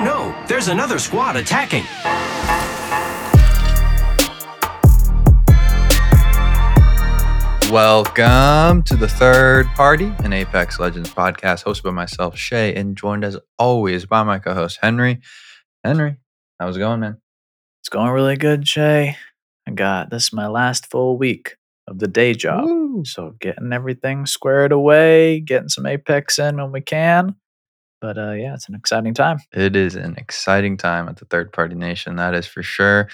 Oh no, there's another squad attacking. Welcome to the Third Party, an Apex Legends podcast hosted by myself, Shay, and joined as always by my co-host, Henry. Henry, how's it going, man? It's going really good, Shay. This is my last full week of the day job. Woo. So getting everything squared away, getting some Apex in when we can. But yeah, it's an exciting time. It is an exciting time at the Third Party Nation, that is for sure.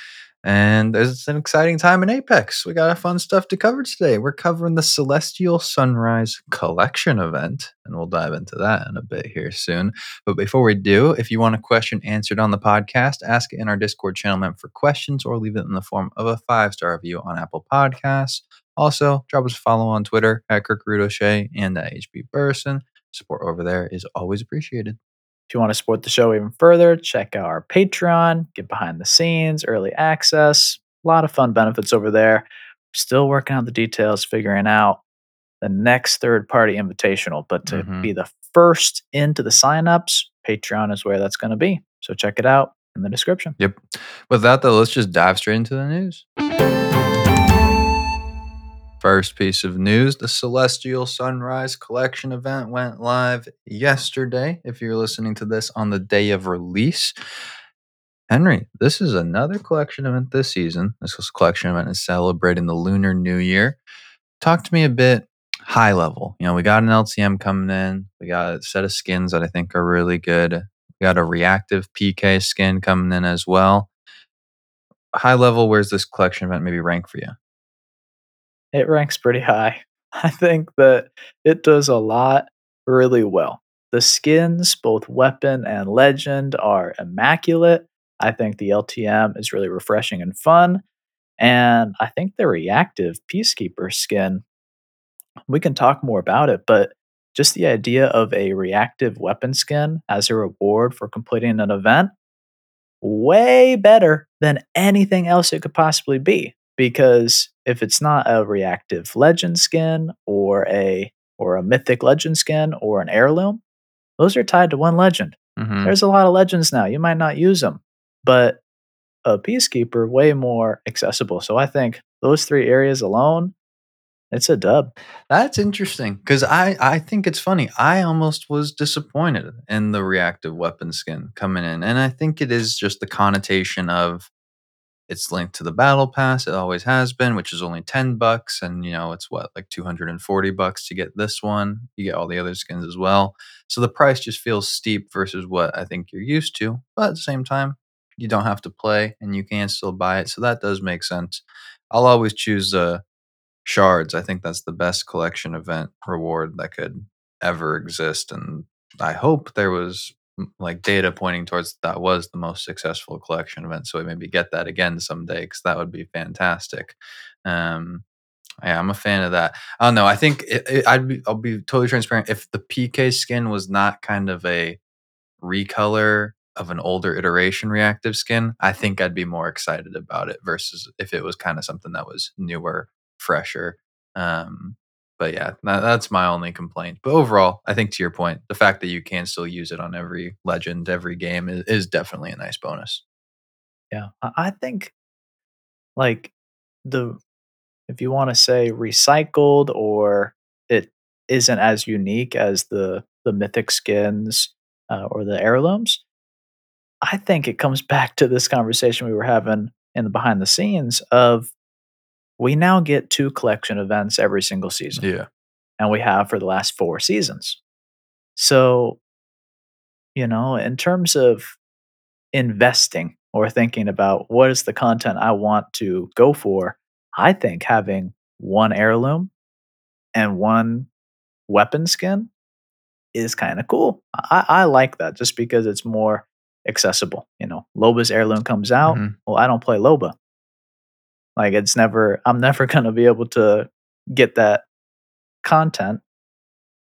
And there's an exciting time in Apex. We got fun stuff to cover today. We're covering the Celestial Sunrise Collection event, and we'll dive into that in a bit here soon. But before we do, if you want a question answered on the podcast, ask it in our Discord channel meant for questions, or leave it in the form of a 5-star review on Apple Podcasts. Also, drop us a follow on Twitter at @KirkRudoShay and at @HBBurson. Support over there is always appreciated. If you want to support the show even further, check out our Patreon, get behind the scenes, early access, a lot of fun benefits over there. We're still working out the details, figuring out the next third-party invitational, but to be the first into the signups, Patreon is where that's going to be. So check it out in the description. Yep. With that, though, let's just dive straight into the news. First piece of news, the Celestial Sunrise Collection event went live yesterday, if you're listening to this on the day of release. Henry, this is another collection event this season. This collection event is celebrating the Lunar New Year. Talk to me a bit high level. You know, we got an LCM coming in. We got a set of skins that I think are really good. We got a reactive PK skin coming in as well. High level, where's this collection event maybe rank for you? It ranks pretty high. I think that it does a lot really well. The skins, both weapon and legend, are immaculate. I think the LTM is really refreshing and fun. And I think the reactive Peacekeeper skin, we can talk more about it, but just the idea of a reactive weapon skin as a reward for completing an event, way better than anything else it could possibly be. Because if it's not a reactive legend skin or a mythic legend skin or an heirloom, those are tied to one legend. There's a lot of legends now. You might not use them, but a Peacekeeper, way more accessible. So I think those three areas alone, it's a dub. That's interesting because I think it's funny. I almost was disappointed in the reactive weapon skin coming in. And I think it is just the connotation of it's linked to the battle pass. It always has been, which is only $10. And, you know, it's what, like $240 to get this one. You get all the other skins as well. So the price just feels steep versus what I think you're used to. But at the same time, you don't have to play and you can still buy it. So that does make sense. I'll always choose shards. I think that's the best collection event reward that could ever exist. And I hope there was like data pointing towards that was the most successful collection event. So we maybe get that again someday because that would be fantastic. Yeah, I'm a fan of that. I don't know. I think I'll be totally transparent. If the PK skin was not kind of a recolor of an older iteration reactive skin, I think I'd be more excited about it versus if it was kind of something that was newer, fresher. But yeah, that's my only complaint. But overall, I think to your point, the fact that you can still use it on every legend, every game is definitely a nice bonus. Yeah, I think like if you want to say recycled or it isn't as unique as the mythic skins or the heirlooms, I think it comes back to this conversation we were having in the behind the scenes of we now get two collection events every single season. Yeah. And we have for the last four seasons. So, you know, in terms of investing or thinking about what is the content I want to go for, I think having one heirloom and one weapon skin is kind of cool. I like that just because it's more accessible. You know, Loba's heirloom comes out. Well, I don't play Loba. Like I'm never going to be able to get that content,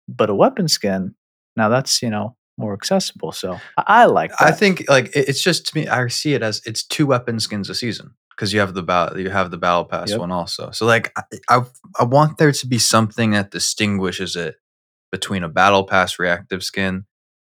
but a weapon skin, now that's, you know, more accessible. So I like that. I think like, it's just to me, I see it as it's two weapon skins a season because you have the battle pass one also. So like I want there to be something that distinguishes it between a battle pass reactive skin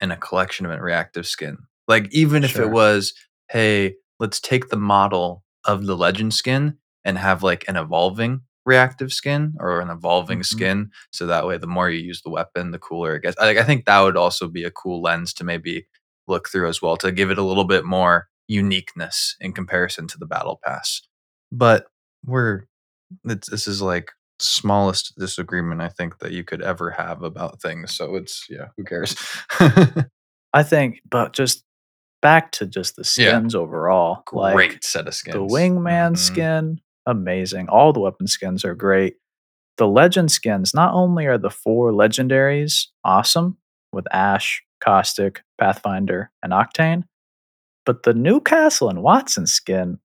and a collection event reactive skin. Like, even if it was, hey, let's take the model of the legend skin and have like an evolving reactive skin or an evolving skin, so that way the more you use the weapon, the cooler it gets. I think that would also be a cool lens to maybe look through as well, to give it a little bit more uniqueness in comparison to the battle pass. But this is like smallest disagreement I think that you could ever have about things, so it's who cares. I think, but just back to just the skins overall, great set of skins. The Wingman skin, amazing. All the weapon skins are great. The legend skins, not only are the four legendaries awesome with Ash, Caustic, Pathfinder, and Octane, but the Newcastle and Watson skin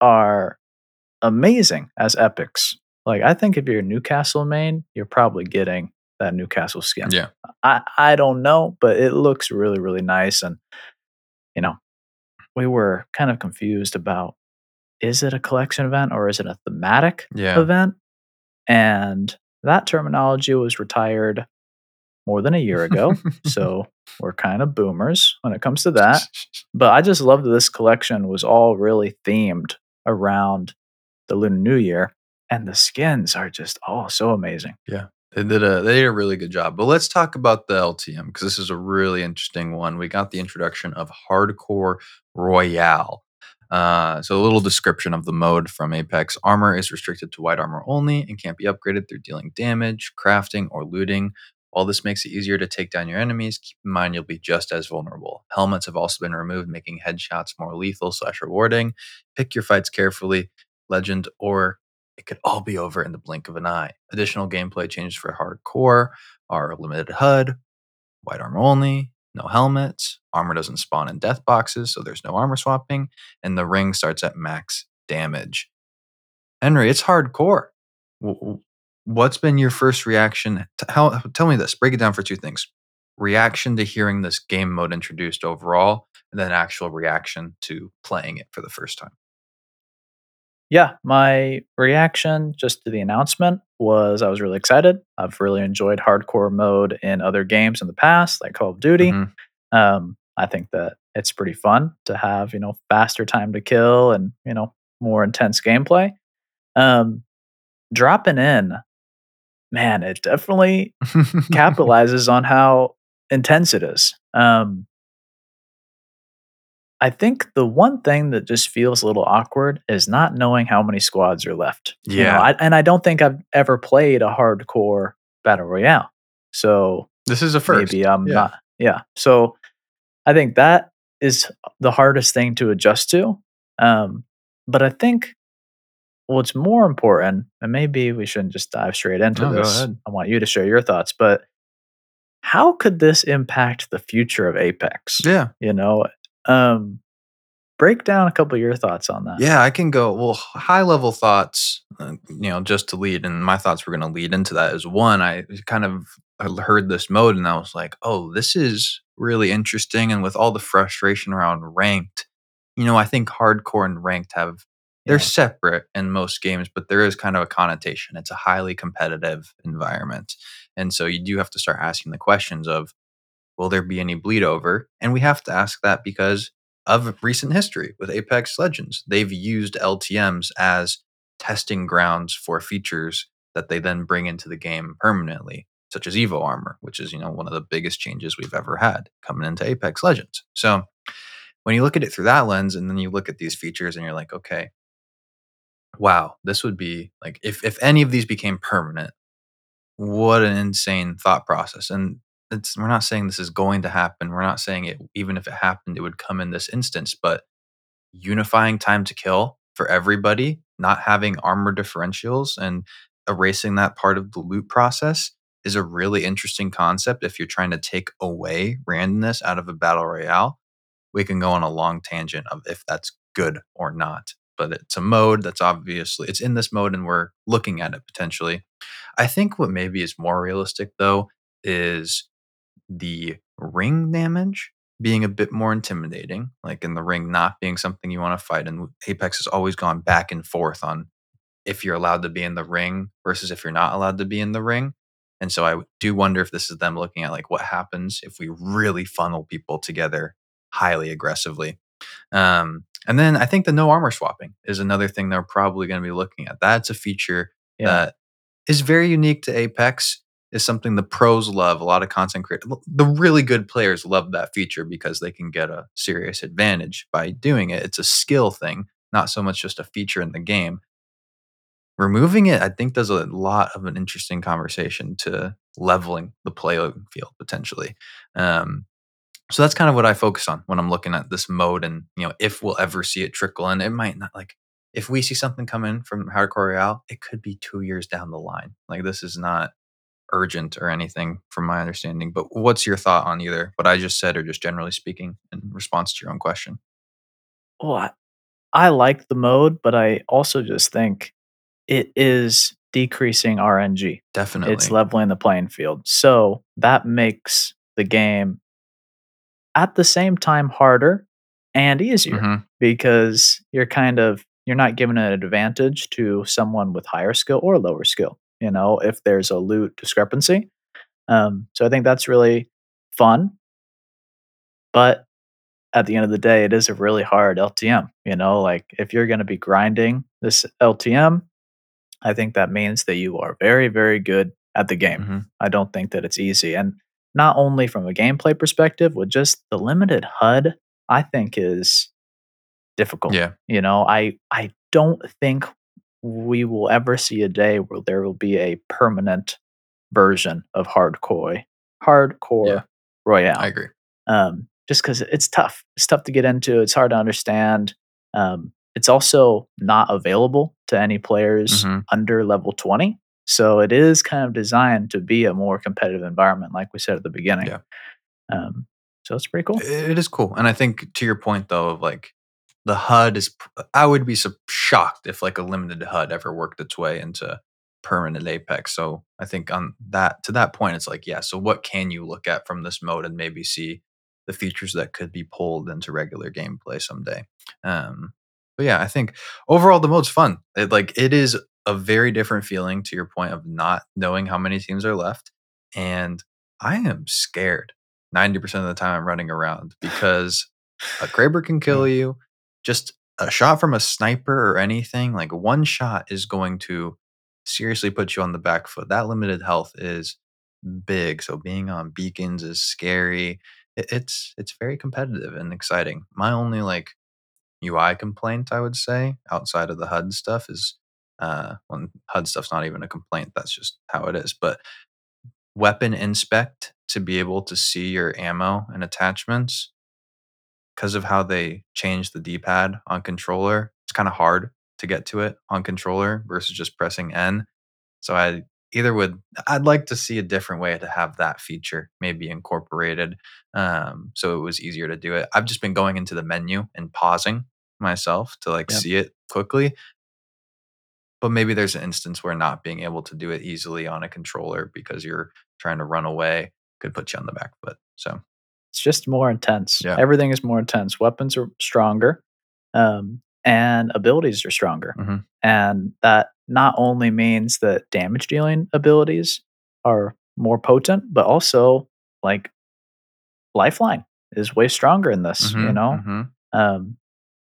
are amazing as epics. Like, I think if you're a Newcastle main, you're probably getting that Newcastle skin. Yeah. I don't know, but it looks really, really nice. And, you know, we were kind of confused about, is it a collection event or is it a thematic event? And that terminology was retired more than a year ago. So we're kind of boomers when it comes to that. But I just love that this collection was all really themed around the Lunar New Year. And the skins are just so amazing. Yeah, they did a really good job. But let's talk about the LTM, because this is a really interesting one. We got the introduction of Hardcore Royale. So a little description of the mode from Apex. Armor is restricted to white armor only and can't be upgraded through dealing damage, crafting, or looting. While this makes it easier to take down your enemies, keep in mind you'll be just as vulnerable. Helmets have also been removed, making headshots more lethal/rewarding. Pick your fights carefully, legend or it could all be over in the blink of an eye. Additional gameplay changes for Hardcore are limited HUD, white armor only, no helmets, armor doesn't spawn in death boxes, so there's no armor swapping, and the ring starts at max damage. Henry, it's Hardcore. What's been your first reaction? Tell me this. Break it down for two things. Reaction to hearing this game mode introduced overall, and then actual reaction to playing it for the first time. Yeah, my reaction just to the announcement was I was really excited. I've really enjoyed hardcore mode in other games in the past, like Call of Duty. I think that it's pretty fun to have, faster time to kill and, more intense gameplay. Dropping in, man, it definitely capitalizes on how intense it is. I think the one thing that just feels a little awkward is not knowing how many squads are left. Yeah. And I don't think I've ever played a hardcore battle royale. So this is a first. Maybe I'm not. Yeah. So I think that is the hardest thing to adjust to. But I think what's more important, and maybe we shouldn't just dive straight into this. I want you to share your thoughts, but how could this impact the future of Apex? Yeah. Break down a couple of your thoughts on that. Yeah, I can go, high level thoughts, just to lead. And my thoughts were going to lead into that is one, I kind of heard this mode and I was like, this is really interesting. And with all the frustration around ranked, I think hardcore and ranked they're separate in most games, but there is kind of a connotation. It's a highly competitive environment. And so you do have to start asking the questions of, will there be any bleed over? And we have to ask that because of recent history with Apex Legends. They've used LTMs as testing grounds for features that they then bring into the game permanently, such as Evo Armor, which is, one of the biggest changes we've ever had coming into Apex Legends. So when you look at it through that lens and then you look at these features and you're like, okay, wow, this would be like, if any of these became permanent, what an insane thought process. And we're not saying this is going to happen. We're not saying it, even if it happened, it would come in this instance, but unifying time to kill for everybody, not having armor differentials and erasing that part of the loot process is a really interesting concept. If you're trying to take away randomness out of a battle royale, we can go on a long tangent of if that's good or not, but it's a mode that's obviously it's in this mode and we're looking at it potentially. I think what maybe is more realistic though, is the ring damage being a bit more intimidating, like in the ring not being something you want to fight. And Apex has always gone back and forth on if you're allowed to be in the ring versus if you're not allowed to be in the ring. And so I do wonder if this is them looking at like what happens if we really funnel people together highly aggressively. And then I think the no armor swapping is another thing they're probably going to be looking at. That's a feature that is very unique to Apex. Is something the pros love. A lot of content creators, the really good players, love that feature because they can get a serious advantage by doing it. It's a skill thing, not so much just a feature in the game. Removing it, I think, does a lot of an interesting conversation to leveling the playing field potentially. So that's kind of what I focus on when I'm looking at this mode, and you know, if we'll ever see it trickle in. It might not. Like, if we see something come in from Hardcore Royale, it could be 2 years down the line. Like, this is not urgent or anything from my understanding. But what's your thought on either what I just said, or just generally speaking in response to your own question? Well, I like the mode, but I also just think it is decreasing RNG. Definitely. It's leveling the playing field. So that makes the game at the same time harder and easier, because you're not giving an advantage to someone with higher skill or lower skill, you know, if there's a loot discrepancy. So I think that's really fun. But at the end of the day, it is a really hard LTM. You know, like, if you're going to be grinding this LTM, I think that means that you are very, very good at the game. I don't think that it's easy. And not only from a gameplay perspective, with just the limited HUD, I think is difficult. Yeah. You know, I don't think we will ever see a day where there will be a permanent version of hardcore Royale. I agree. Just because it's tough. It's tough to get into. It's hard to understand. It's also not available to any players under level 20. So it is kind of designed to be a more competitive environment, like we said at the beginning. Yeah. So it's pretty cool. It is cool. And I think, to your point, though, of like, the HUD is, I would be shocked if like a limited HUD ever worked its way into permanent Apex. So I think on that, to that point, it's like, yeah, so what can you look at from this mode and maybe see the features that could be pulled into regular gameplay someday. But yeah, I think overall the mode's fun. It is a very different feeling, to your point, of not knowing how many teams are left. And I am scared 90% of the time I'm running around because a Kraber can kill you. Just a shot from a sniper or anything, like one shot is going to seriously put you on the back foot. That limited health is big. So being on beacons is scary. It's very competitive and exciting. My only like UI complaint, I would say, outside of the HUD stuff is when HUD stuff's not even a complaint. That's just how it is. But weapon inspect, to be able to see your ammo and attachments, because of how they changed the D-pad on controller, it's kind of hard to get to it on controller versus just pressing N. So I'd like to see a different way to have that feature maybe incorporated, so it was easier to do it. I've just been going into the menu and pausing myself to see it quickly. But maybe there's an instance where not being able to do it easily on a controller because you're trying to run away could put you on the back foot. So it's just more intense. Yeah. Everything is more intense. Weapons are stronger, and abilities are stronger. And that not only means that damage dealing abilities are more potent, but also like Lifeline is way stronger in this, you know?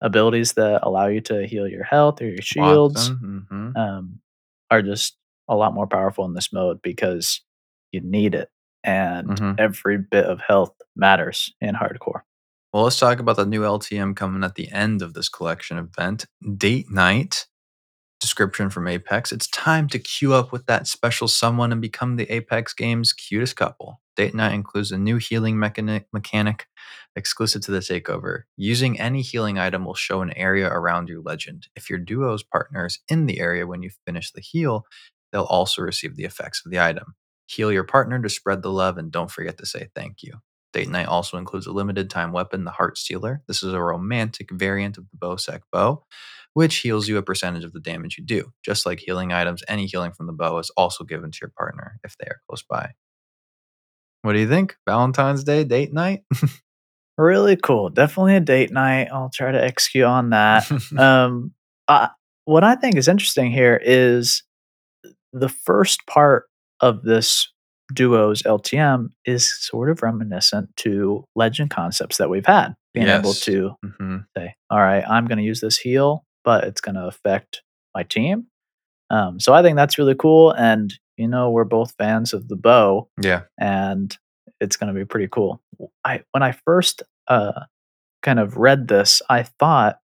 Abilities that allow you to heal your health or your shields are just a lot more powerful in this mode because you need it. And every bit of health matters in hardcore. Well, let's talk about the new LTM coming at the end of this collection event. Date night. Description from Apex. It's time to queue up with that special someone and become the Apex game's cutest couple. Date night includes a new healing mechanic exclusive to the takeover. Using any healing item will show an area around your legend. If your duo's partner is in the area when you finish the heal, they'll also receive the effects of the item. Heal your partner to spread the love, and don't forget to say thank you. Date night also includes a limited time weapon, the Heart Stealer. This is a romantic variant of the Bosec bow, which heals you a percentage of the damage you do. Just like healing items, any healing from the bow is also given to your partner if they are close by. What do you think? Valentine's Day, date night? Really cool. Definitely a date night. I'll try to execute on that. What I think is interesting here is the first part of this duo's LTM is sort of reminiscent to legend concepts that we've had. being able to say, all right, I'm going to use this heal, but it's going to affect my team. So I think that's really cool. And, you know, we're both fans of the bow. Yeah. And it's going to be pretty cool. When I first kind of read this, I thought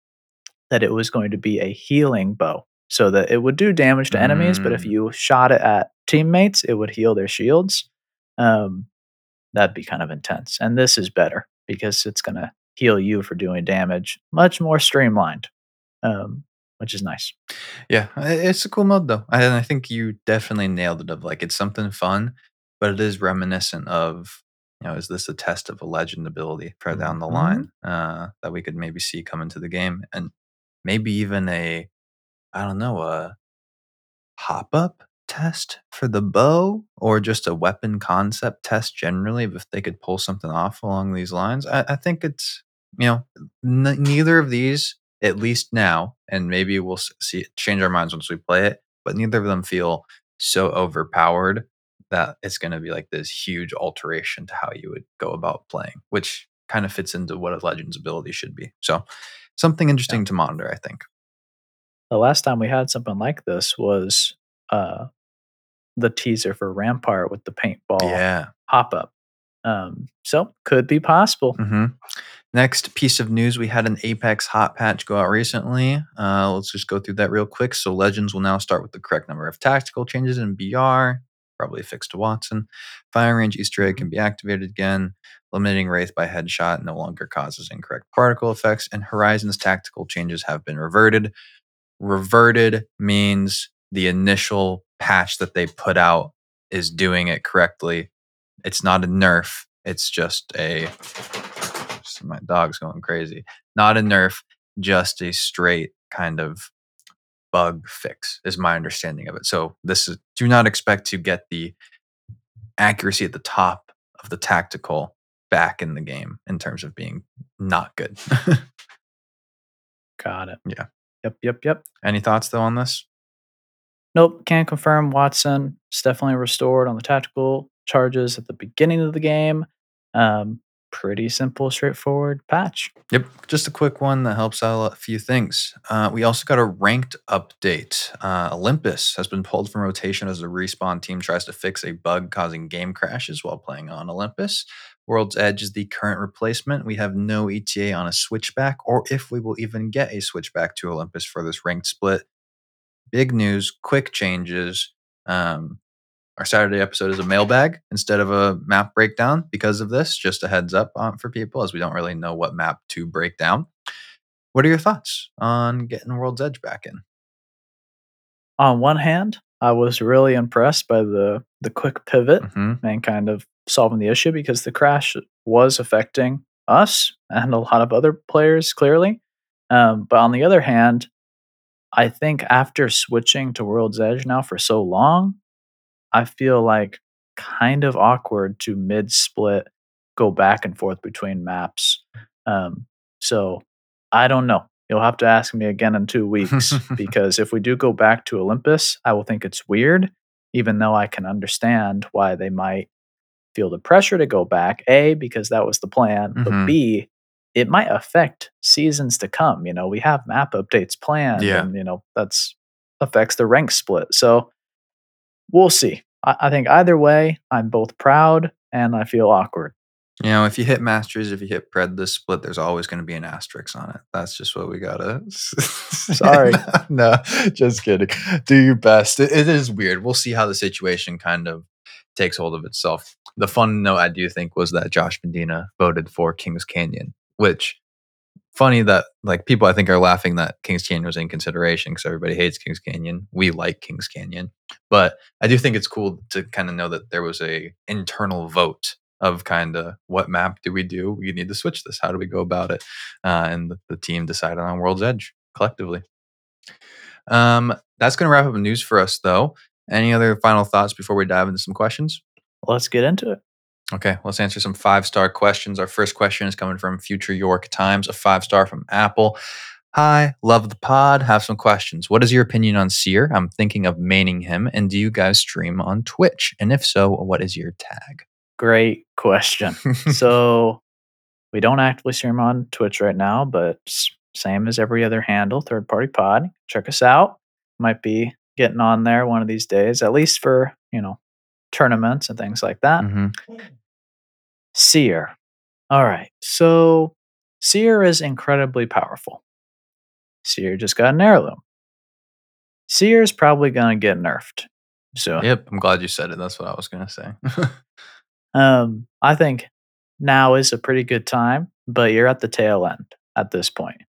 that it was going to be a healing bow, so that it would do damage to enemies, but if you shot it at teammates, it would heal their shields. That'd be kind of intense. And this is better because it's going to heal you for doing damage. Much more streamlined, which is nice. Yeah, it's a cool mode though. And I think you definitely nailed it. Of like, it's something fun, but it is reminiscent of, you know, is this a test of a legend ability far down the line that we could maybe see come into the game? And maybe even a, I don't know, a pop-up test for the bow, or just a weapon concept test generally, if they could pull something off along these lines. I think it's, you know, neither of these, at least now, and maybe we'll see it change our minds once we play it, but neither of them feel so overpowered that it's going to be like this huge alteration to how you would go about playing, which kind of fits into what a Legends ability should be. So something interesting to monitor, I think. The last time we had something like this was the teaser for Rampart with the paintball pop-up. So could be possible. Next piece of news, we had an Apex hot patch go out recently. Let's just go through that real quick. So Legends will now start with the correct number of tactical changes in BR, probably fixed to Watson. Fire range Easter egg can be activated again. Limiting Wraith by headshot no longer causes incorrect particle effects. And Horizon's tactical changes have been reverted. Reverted means the initial patch that they put out is doing it correctly. It's not a nerf. It's just a... My dog's going crazy. Not a nerf, just a straight kind of bug fix is my understanding of it. So this is, do not expect to get the accuracy at the top of the tactical back in the game in terms of being not good. Got it. Yeah. Yep. Any thoughts though on this? Nope. Can't confirm. Watson is definitely restored on the tactical charges at the beginning of the game. Pretty simple, straightforward patch. Yep. Just a quick one that helps out a few things. We also got a ranked update. Olympus has been pulled from rotation as the respawn team tries to fix a bug causing game crashes while playing on Olympus. World's Edge is the current replacement. We have no ETA on a switchback, or if we will even get a switchback to Olympus for this ranked split. Big news, quick changes. Our Saturday episode is a mailbag instead of a map breakdown because of this. Just a heads up for people, as we don't really know what map to break down. What are your thoughts on getting World's Edge back in? On one hand, I was really impressed by the quick pivot and kind of solving the issue, because the crash was affecting us and a lot of other players, clearly. But on the other hand, I think after switching to World's Edge now for so long, I feel like kind of awkward to mid-split go back and forth between maps. So I don't know. You'll have to ask me again in 2 weeks, because if we do go back to Olympus, I will think it's weird, even though I can understand why they might feel the pressure to go back. A, because that was the plan, but B, it might affect seasons to come. You know, we have map updates planned, and you know, that's affects the rank split. So we'll see. I think either way, I'm both proud and I feel awkward. You know, if you hit Masters, if you hit Pred this split, there's always going to be an asterisk on it. That's just what we gotta. Sorry. No, just kidding. Do your best. It is weird. We'll see how the situation kind of takes hold of itself. The fun note I do think was that Josh Medina voted for Kings Canyon, which funny that like people I think are laughing that Kings Canyon was in consideration because everybody hates Kings Canyon. We like Kings Canyon, but I do think it's cool to kind of know that there was a internal vote of kind of what map do we do? We need to switch this. How do we go about it? And the team decided on World's Edge collectively. That's going to wrap up the news for us though. Any other final thoughts before we dive into some questions? Let's get into it. Okay, let's answer some 5-star questions. Our first question is coming from Future York Times, a 5-star from Apple. Hi, love the pod. Have some questions. What is your opinion on Seer? I'm thinking of maining him. And do you guys stream on Twitch? And if so, what is your tag? Great question. So We don't actively stream on Twitch right now, but same as every other handle, Third Party Pod. Check us out. Might be getting on there one of these days, at least for, you know, tournaments and things like that. Mm-hmm. Seer. All right. So Seer is incredibly powerful. Seer just got an heirloom. Seer is probably going to get nerfed soon. Yep. I'm glad you said it. That's what I was going to say. I think now is a pretty good time, but you're at the tail end at this point.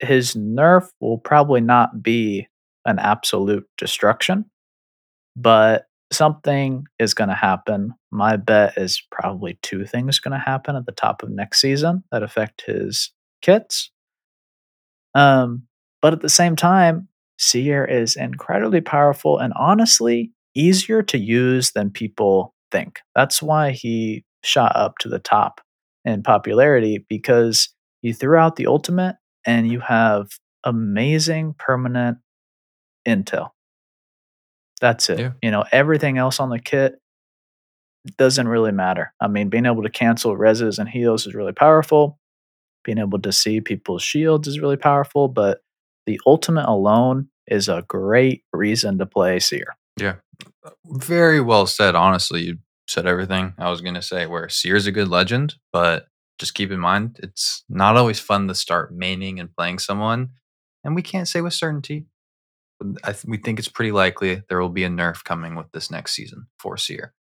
His nerf will probably not be an absolute destruction, but something is going to happen. My bet is probably two things going to happen at the top of next season that affect his kits. But at the same time, Seer is incredibly powerful and honestly easier to use than people think. That's why he shot up to the top in popularity, because you threw out the ultimate and you have amazing permanent intel. That's it. Yeah. You know, everything else on the kit doesn't really matter. I mean, being able to cancel reses and heals is really powerful. Being able to see people's shields is really powerful, but the ultimate alone is a great reason to play Seer. Yeah. Very well said, honestly. You said everything I was going to say, where Seer's a good legend, but just keep in mind, it's not always fun to start maining and playing someone, and we can't say with certainty. We think it's pretty likely there will be a nerf coming with this next season for Seer.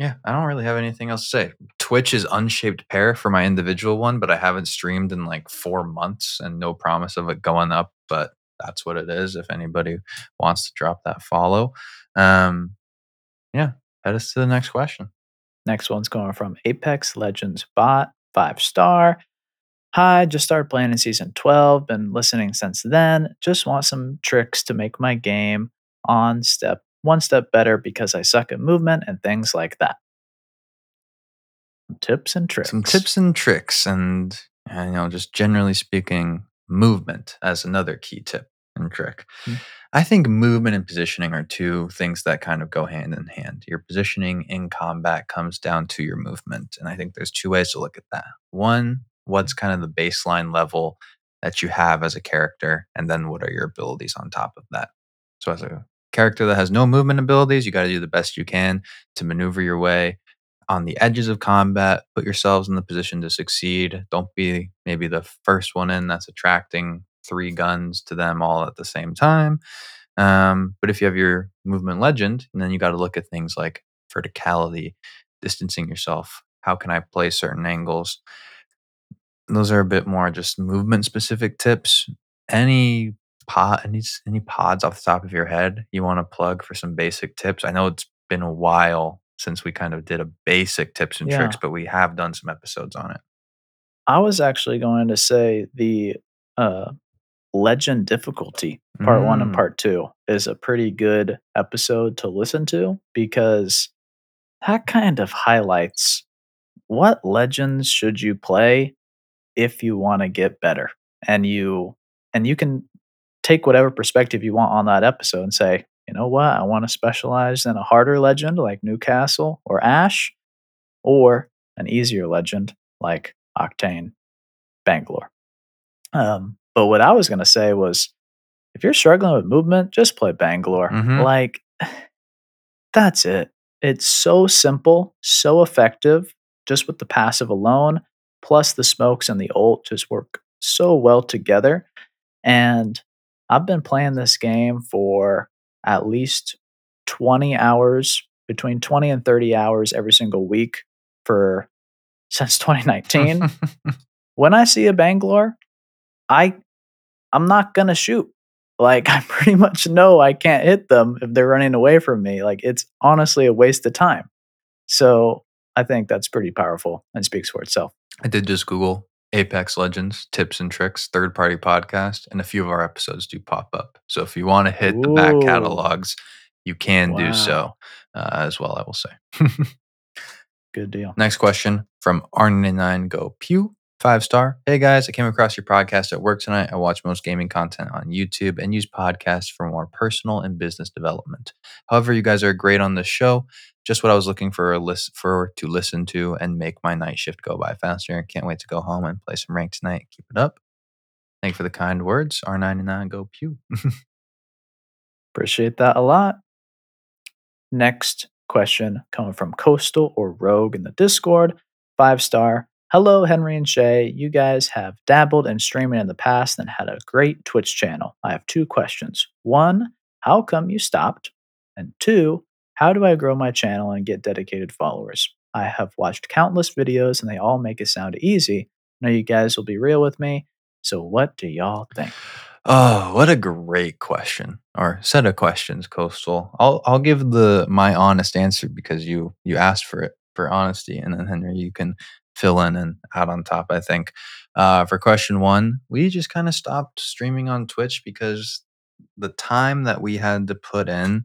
Yeah, I don't really have anything else to say. Twitch is Unshaped Pair for my individual one, but I haven't streamed in like 4 months and no promise of it going up, but that's what it is. If anybody wants to drop that follow. Yeah, head us to the next question. Next one's going from Apex Legends Bot, 5-star. Hi, just started playing in Season 12, been listening since then. Just want some tricks to make my game one step better because I suck at movement and things like that. Some tips and tricks. And, you know, just generally speaking, movement as another key tip and trick. Mm-hmm. I think movement and positioning are two things that kind of go hand in hand. Your positioning in combat comes down to your movement. And I think there's two ways to look at that. One, what's kind of the baseline level that you have as a character, and then what are your abilities on top of that? So as a character that has no movement abilities, you got to do the best you can to maneuver your way on the edges of combat, put yourselves in the position to succeed. Don't be maybe the first one in that's attracting 3 guns to them all at the same time. But if you have your movement legend, and then you got to look at things like verticality, distancing yourself, how can I play certain angles? Those are a bit more just movement-specific tips. Any pods off the top of your head you want to plug for some basic tips? I know it's been a while since we kind of did a basic tips and tricks, but we have done some episodes on it. I was actually going to say the legend difficulty, part 1 and part 2, is a pretty good episode to listen to, because that kind of highlights what legends should you play if you want to get better. And you can take whatever perspective you want on that episode and say, you know what, I want to specialize in a harder legend like Newcastle or Ash, or an easier legend like Octane, Bangalore. But what I was going to say was, if you're struggling with movement, just play Bangalore. Mm-hmm. Like, that's it. It's so simple, so effective, just with the passive alone, plus the smokes and the ult just work so well together. And I've been playing this game for at least 20 hours, between 20 and 30 hours every single week since 2019. When I see a Bangalore, I'm not going to shoot. Like, I pretty much know I can't hit them if they're running away from me. Like, it's honestly a waste of time. So I think that's pretty powerful and speaks for itself. I did just Google Apex Legends tips and tricks, third-party podcast, and a few of our episodes do pop up. So if you want to hit the back catalogs, you can do so as well, I will say. Good deal. Next question from R99 Go Pew, 5-star. Hey, guys, I came across your podcast at work tonight. I watch most gaming content on YouTube and use podcasts for more personal and business development. However, you guys are great on this show. Just what I was looking for to listen to and make my night shift go by faster. Can't wait to go home and play some ranked tonight. Keep it up. Thank you for the kind words. R99, go pew. Appreciate that a lot. Next question coming from Coastal or Rogue in the Discord. 5-star. Hello, Henry and Shay. You guys have dabbled in streaming in the past and had a great Twitch channel. I have two questions. One, how come you stopped? And two, how do I grow my channel and get dedicated followers? I have watched countless videos and they all make it sound easy. I know you guys will be real with me. So what do y'all think? Oh, what a great question or set of questions, Coastal. I'll give my honest answer because you asked for it, for honesty. And then Henry, you can fill in and add on top, I think. For question one, we just kind of stopped streaming on Twitch because the time that we had to put in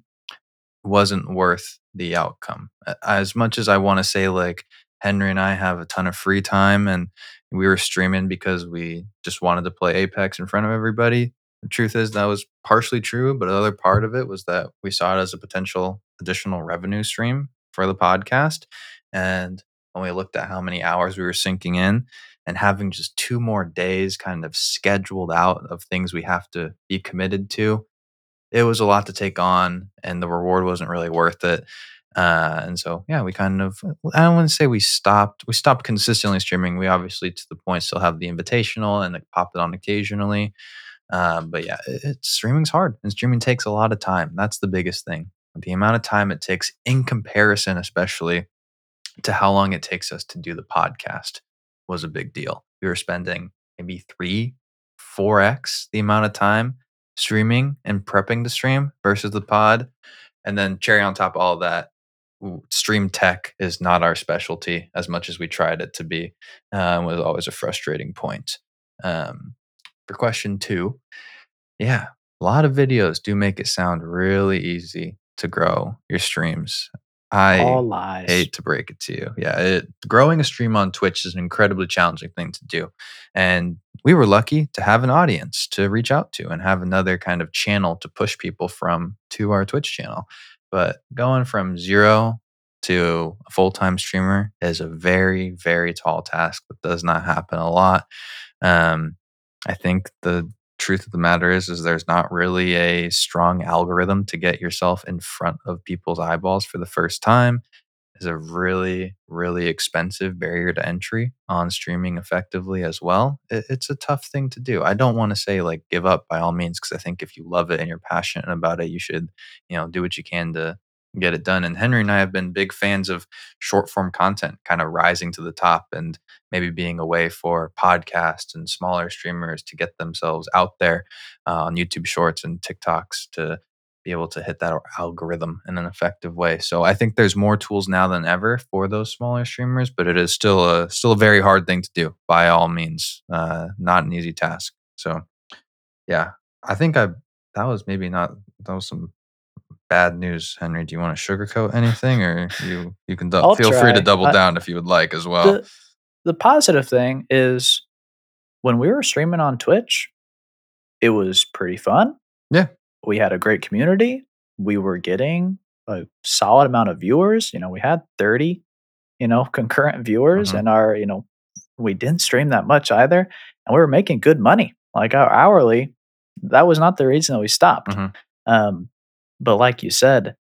wasn't worth the outcome. As much as I want to say, like, Henry and I have a ton of free time and we were streaming because we just wanted to play Apex in front of everybody, the truth is that was partially true, but another part of it was that we saw it as a potential additional revenue stream for the podcast. And when we looked at how many hours we were sinking in and having just 2 more days kind of scheduled out of things we have to be committed to, it was a lot to take on and the reward wasn't really worth it. And so, yeah, we kind of, I don't want to say we stopped consistently streaming. We obviously, to the point, still have the invitational and it popped it on occasionally. But yeah, streaming's hard and streaming takes a lot of time. That's the biggest thing. The amount of time it takes in comparison, especially to how long it takes us to do the podcast, was a big deal. We were spending maybe 3-4x the amount of time streaming and prepping the stream versus the pod. And then cherry on top of all that, stream tech is not our specialty as much as we tried it to be. Was always a frustrating point. For question two, yeah, a lot of videos do make it sound really easy to grow your streams. I hate to break it to you. Yeah, growing a stream on Twitch is an incredibly challenging thing to do. And we were lucky to have an audience to reach out to and have another kind of channel to push people from to our Twitch channel. But going from 0 to a full-time streamer is a very, very tall task that does not happen a lot. I think the truth of the matter is there's not really a strong algorithm to get yourself in front of people's eyeballs for the first time. Is a really, really expensive barrier to entry on streaming effectively as well. It's a tough thing to do. I don't want to say, like, give up by all means, because I think if you love it and you're passionate about it, you should, do what you can to get it done. And Henry and I have been big fans of short form content kind of rising to the top and maybe being a way for podcasts and smaller streamers to get themselves out there on YouTube Shorts and TikToks to be able to hit that algorithm in an effective way. So I think there's more tools now than ever for those smaller streamers, but it is still a very hard thing to do by all means. Not an easy task. So yeah, I think that was some bad news, Henry. Do you want to sugarcoat anything, or you can feel free to double down if you would like as well? The positive thing is when we were streaming on Twitch, it was pretty fun. Yeah. We had a great community. We were getting a solid amount of viewers. We had 30, concurrent viewers, and we didn't stream that much either. And we were making good money. Like, our hourly, that was not the reason that we stopped. Mm-hmm. But like you said,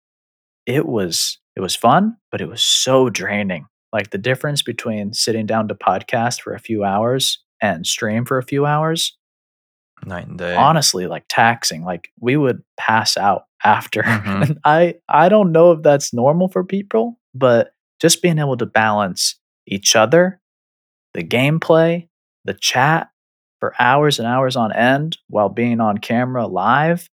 it was fun, but it was so draining. Like, the difference between sitting down to podcast for a few hours and stream for a few hours, night and day. Honestly, like, taxing. Like, we would pass out after. Mm-hmm. And I don't know if that's normal for people, but just being able to balance each other, the gameplay, the chat for hours and hours on end while being on camera live,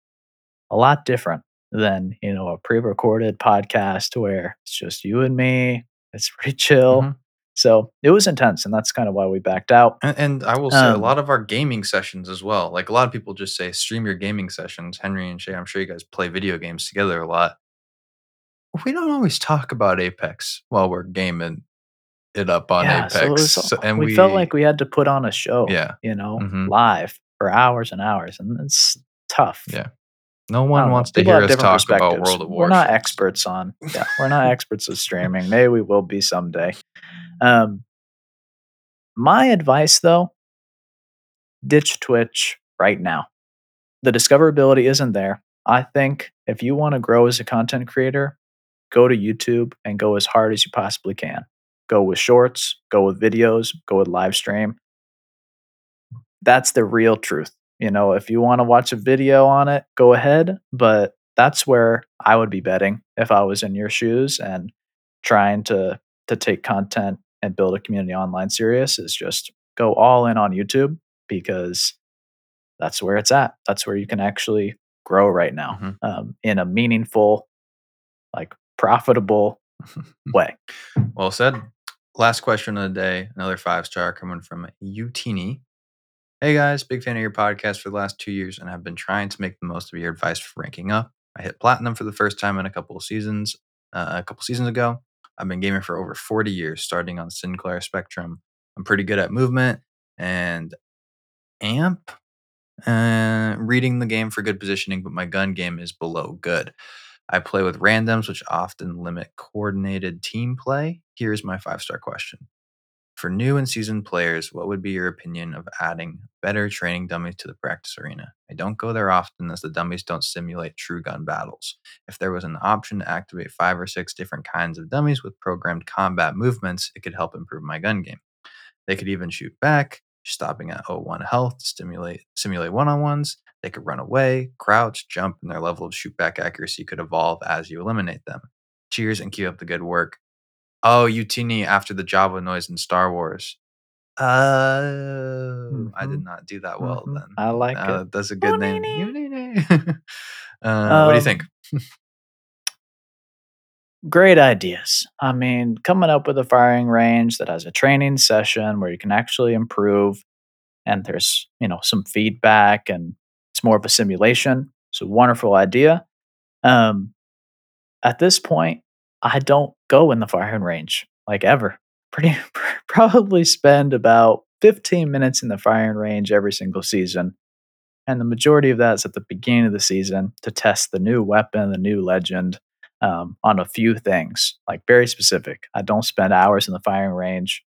a lot different than a pre-recorded podcast where it's just you and me. It's pretty chill. Mm-hmm. So it was intense, and that's kind of why we backed out. And I will say, a lot of our gaming sessions as well, like, a lot of people just say stream your gaming sessions. Henry and Shay, I'm sure you guys play video games together a lot. We don't always talk about Apex while we're gaming it up on Apex. So we felt like we had to put on a show, live for hours and hours, and it's tough. Yeah. No one wants to hear us talk about World of Warcraft. We're not experts on. Yeah, we're not experts at streaming. Maybe we will be someday. My advice, though, ditch Twitch right now. The discoverability isn't there. I think if you want to grow as a content creator, go to YouTube and go as hard as you possibly can. Go with shorts, go with videos, go with live stream. That's the real truth. You know, if you want to watch a video on it, go ahead. But that's where I would be betting if I was in your shoes and trying to take content and build a community online serious, is just go all in on YouTube, because that's where it's at. That's where you can actually grow right now, mm-hmm. In a meaningful, like profitable way. Well said. Last question of the day, another 5-star coming from Utini. Hey guys, big fan of your podcast for the last 2 years, and I've been trying to make the most of your advice for ranking up. I hit platinum for the first time in a couple seasons ago. I've been gaming for over 40 years, starting on Sinclair Spectrum. I'm pretty good at movement and amp, reading the game for good positioning, but my gun game is below good. I play with randoms, which often limit coordinated team play. Here's my 5-star question. For new and seasoned players, what would be your opinion of adding better training dummies to the practice arena? I don't go there often as the dummies don't simulate true gun battles. If there was an option to activate 5 or 6 different kinds of dummies with programmed combat movements, it could help improve my gun game. They could even shoot back, stopping at 0-1 health to simulate one-on-ones. They could run away, crouch, jump, and their level of shoot back accuracy could evolve as you eliminate them. Cheers and keep up the good work. Oh, Utini, after the Jabba noise in Star Wars. Oh, I did not do that well then. I like it. That's a good name. Utini. What do you think? Great ideas. I mean, coming up with a firing range that has a training session where you can actually improve, and there's, you know, some feedback, and it's more of a simulation. It's a wonderful idea. At this point, I don't go in the firing range, like, ever. Probably spend about 15 minutes in the firing range every single season. And the majority of that is at the beginning of the season to test the new weapon, the new legend, on a few things, like very specific. I don't spend hours in the firing range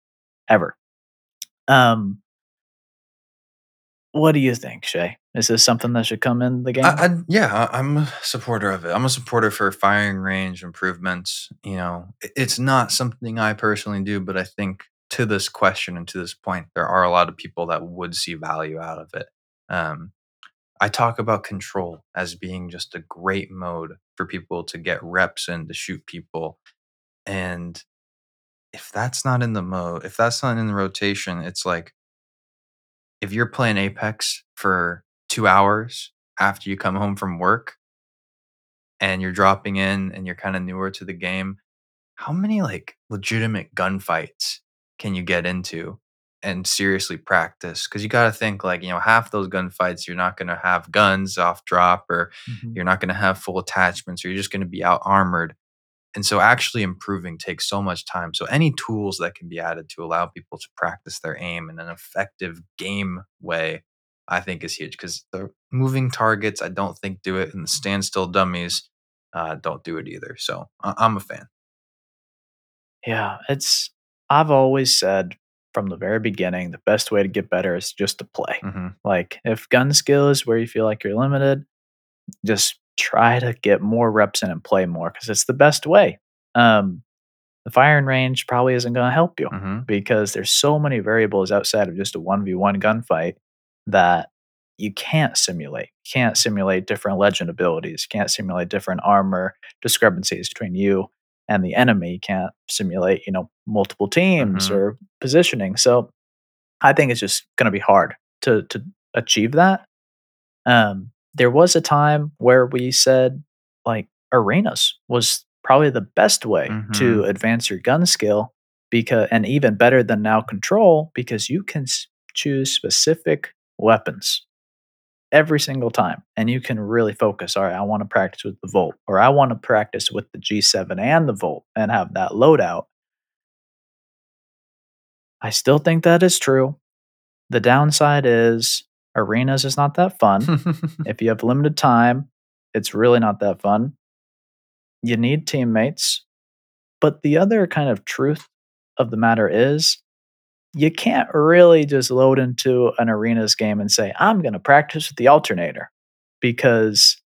ever. What do you think, Shay? Is this something that should come in the game? I'm a supporter of it. I'm a supporter for firing range improvements. You know, it's not something I personally do, but I think to this question and to this point, there are a lot of people that would see value out of it. I talk about control as being just a great mode for people to get reps and to shoot people. And if that's not in the mode, if that's not in the rotation, it's like, if you're playing Apex for 2 hours after you come home from work and you're dropping in and you're kind of newer to the game, how many like legitimate gunfights can you get into and seriously practice? Because you got to think, like, you know, half those gunfights, you're not going to have guns off drop, or you're not going to have full attachments, or you're just going to be out armored. And so actually improving takes so much time. So any tools that can be added to allow people to practice their aim in an effective game way, I think is huge. Because the moving targets, I don't think do it. And the standstill dummies don't do it either. So I'm a fan. Yeah, I've always said from the very beginning, the best way to get better is just to play. Mm-hmm. Like, if gun skill is where you feel like you're limited, just try to get more reps in and play more, because it's the best way. The firing range probably isn't going to help you because there's so many variables outside of just a 1v1 gunfight that you can't simulate. You can't simulate different legend abilities. You can't simulate different armor discrepancies between you and the enemy. You can't simulate, you know, multiple teams or positioning. So I think it's just going to be hard to achieve that. There was a time where we said, like, arenas was probably the best way to advance your gun skill, because, and even better than now control, because you can choose specific weapons every single time, and you can really focus. All right, I want to practice with the Volt, or I want to practice with the G7 and the Volt and have that loadout. I still think that is true. The downside is arenas is not that fun. If you have limited time, it's really not that fun. You need teammates. But the other kind of truth of the matter is you can't really just load into an arenas game and say, I'm going to practice with the alternator, because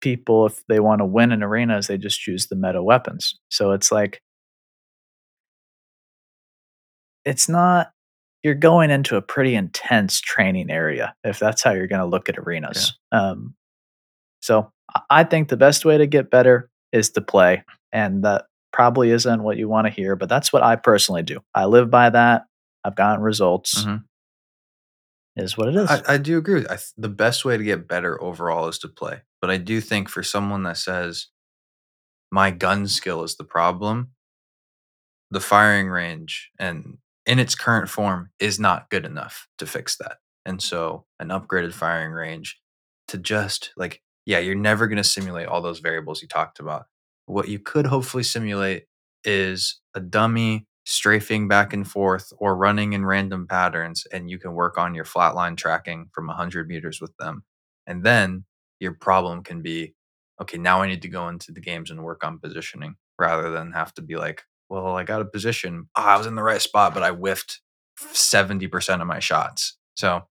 people, if they want to win in arenas, they just use the meta weapons. So it's like, it's not, you're going into a pretty intense training area if that's how you're going to look at arenas. Yeah. So I think the best way to get better is to play. And that probably isn't what you want to hear, but that's what I personally do. I live by that. I've gotten results. Mm-hmm. It is what it is. I do agree with you. The best way to get better overall is to play. But I do think for someone that says, my gun skill is the problem, the firing range and in its current form is not good enough to fix that. And so an upgraded firing range to just like, yeah, you're never going to simulate all those variables you talked about. What you could hopefully simulate is a dummy strafing back and forth or running in random patterns, and you can work on your flatline tracking from 100 meters with them. And then your problem can be, okay, now I need to go into the games and work on positioning rather than have to be like, well, I got a position. Oh, I was in the right spot, but I whiffed 70% of my shots. So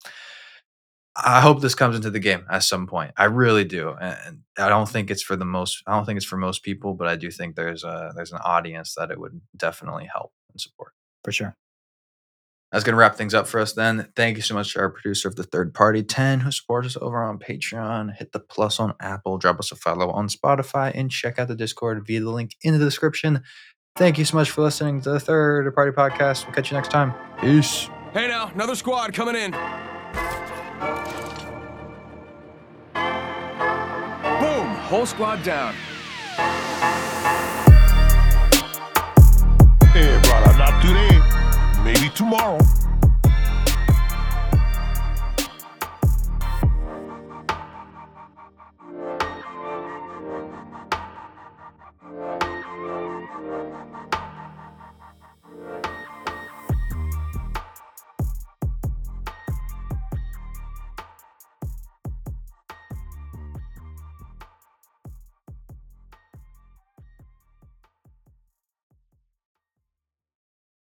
I hope this comes into the game at some point. I really do. And I don't think it's for most people, but I do think there's an audience that it would definitely help and support. For sure. That's going to wrap things up for us then. Thank you so much to our producer of the third party, 10, who supports us over on Patreon. Hit the plus on Apple, drop us a follow on Spotify, and check out the Discord via the link in the description. Thank you so much for listening to the Third Party Podcast. We'll catch you next time. Peace. Hey now, another squad coming in. Boom, whole squad down. Hey, brother, not today. Maybe tomorrow.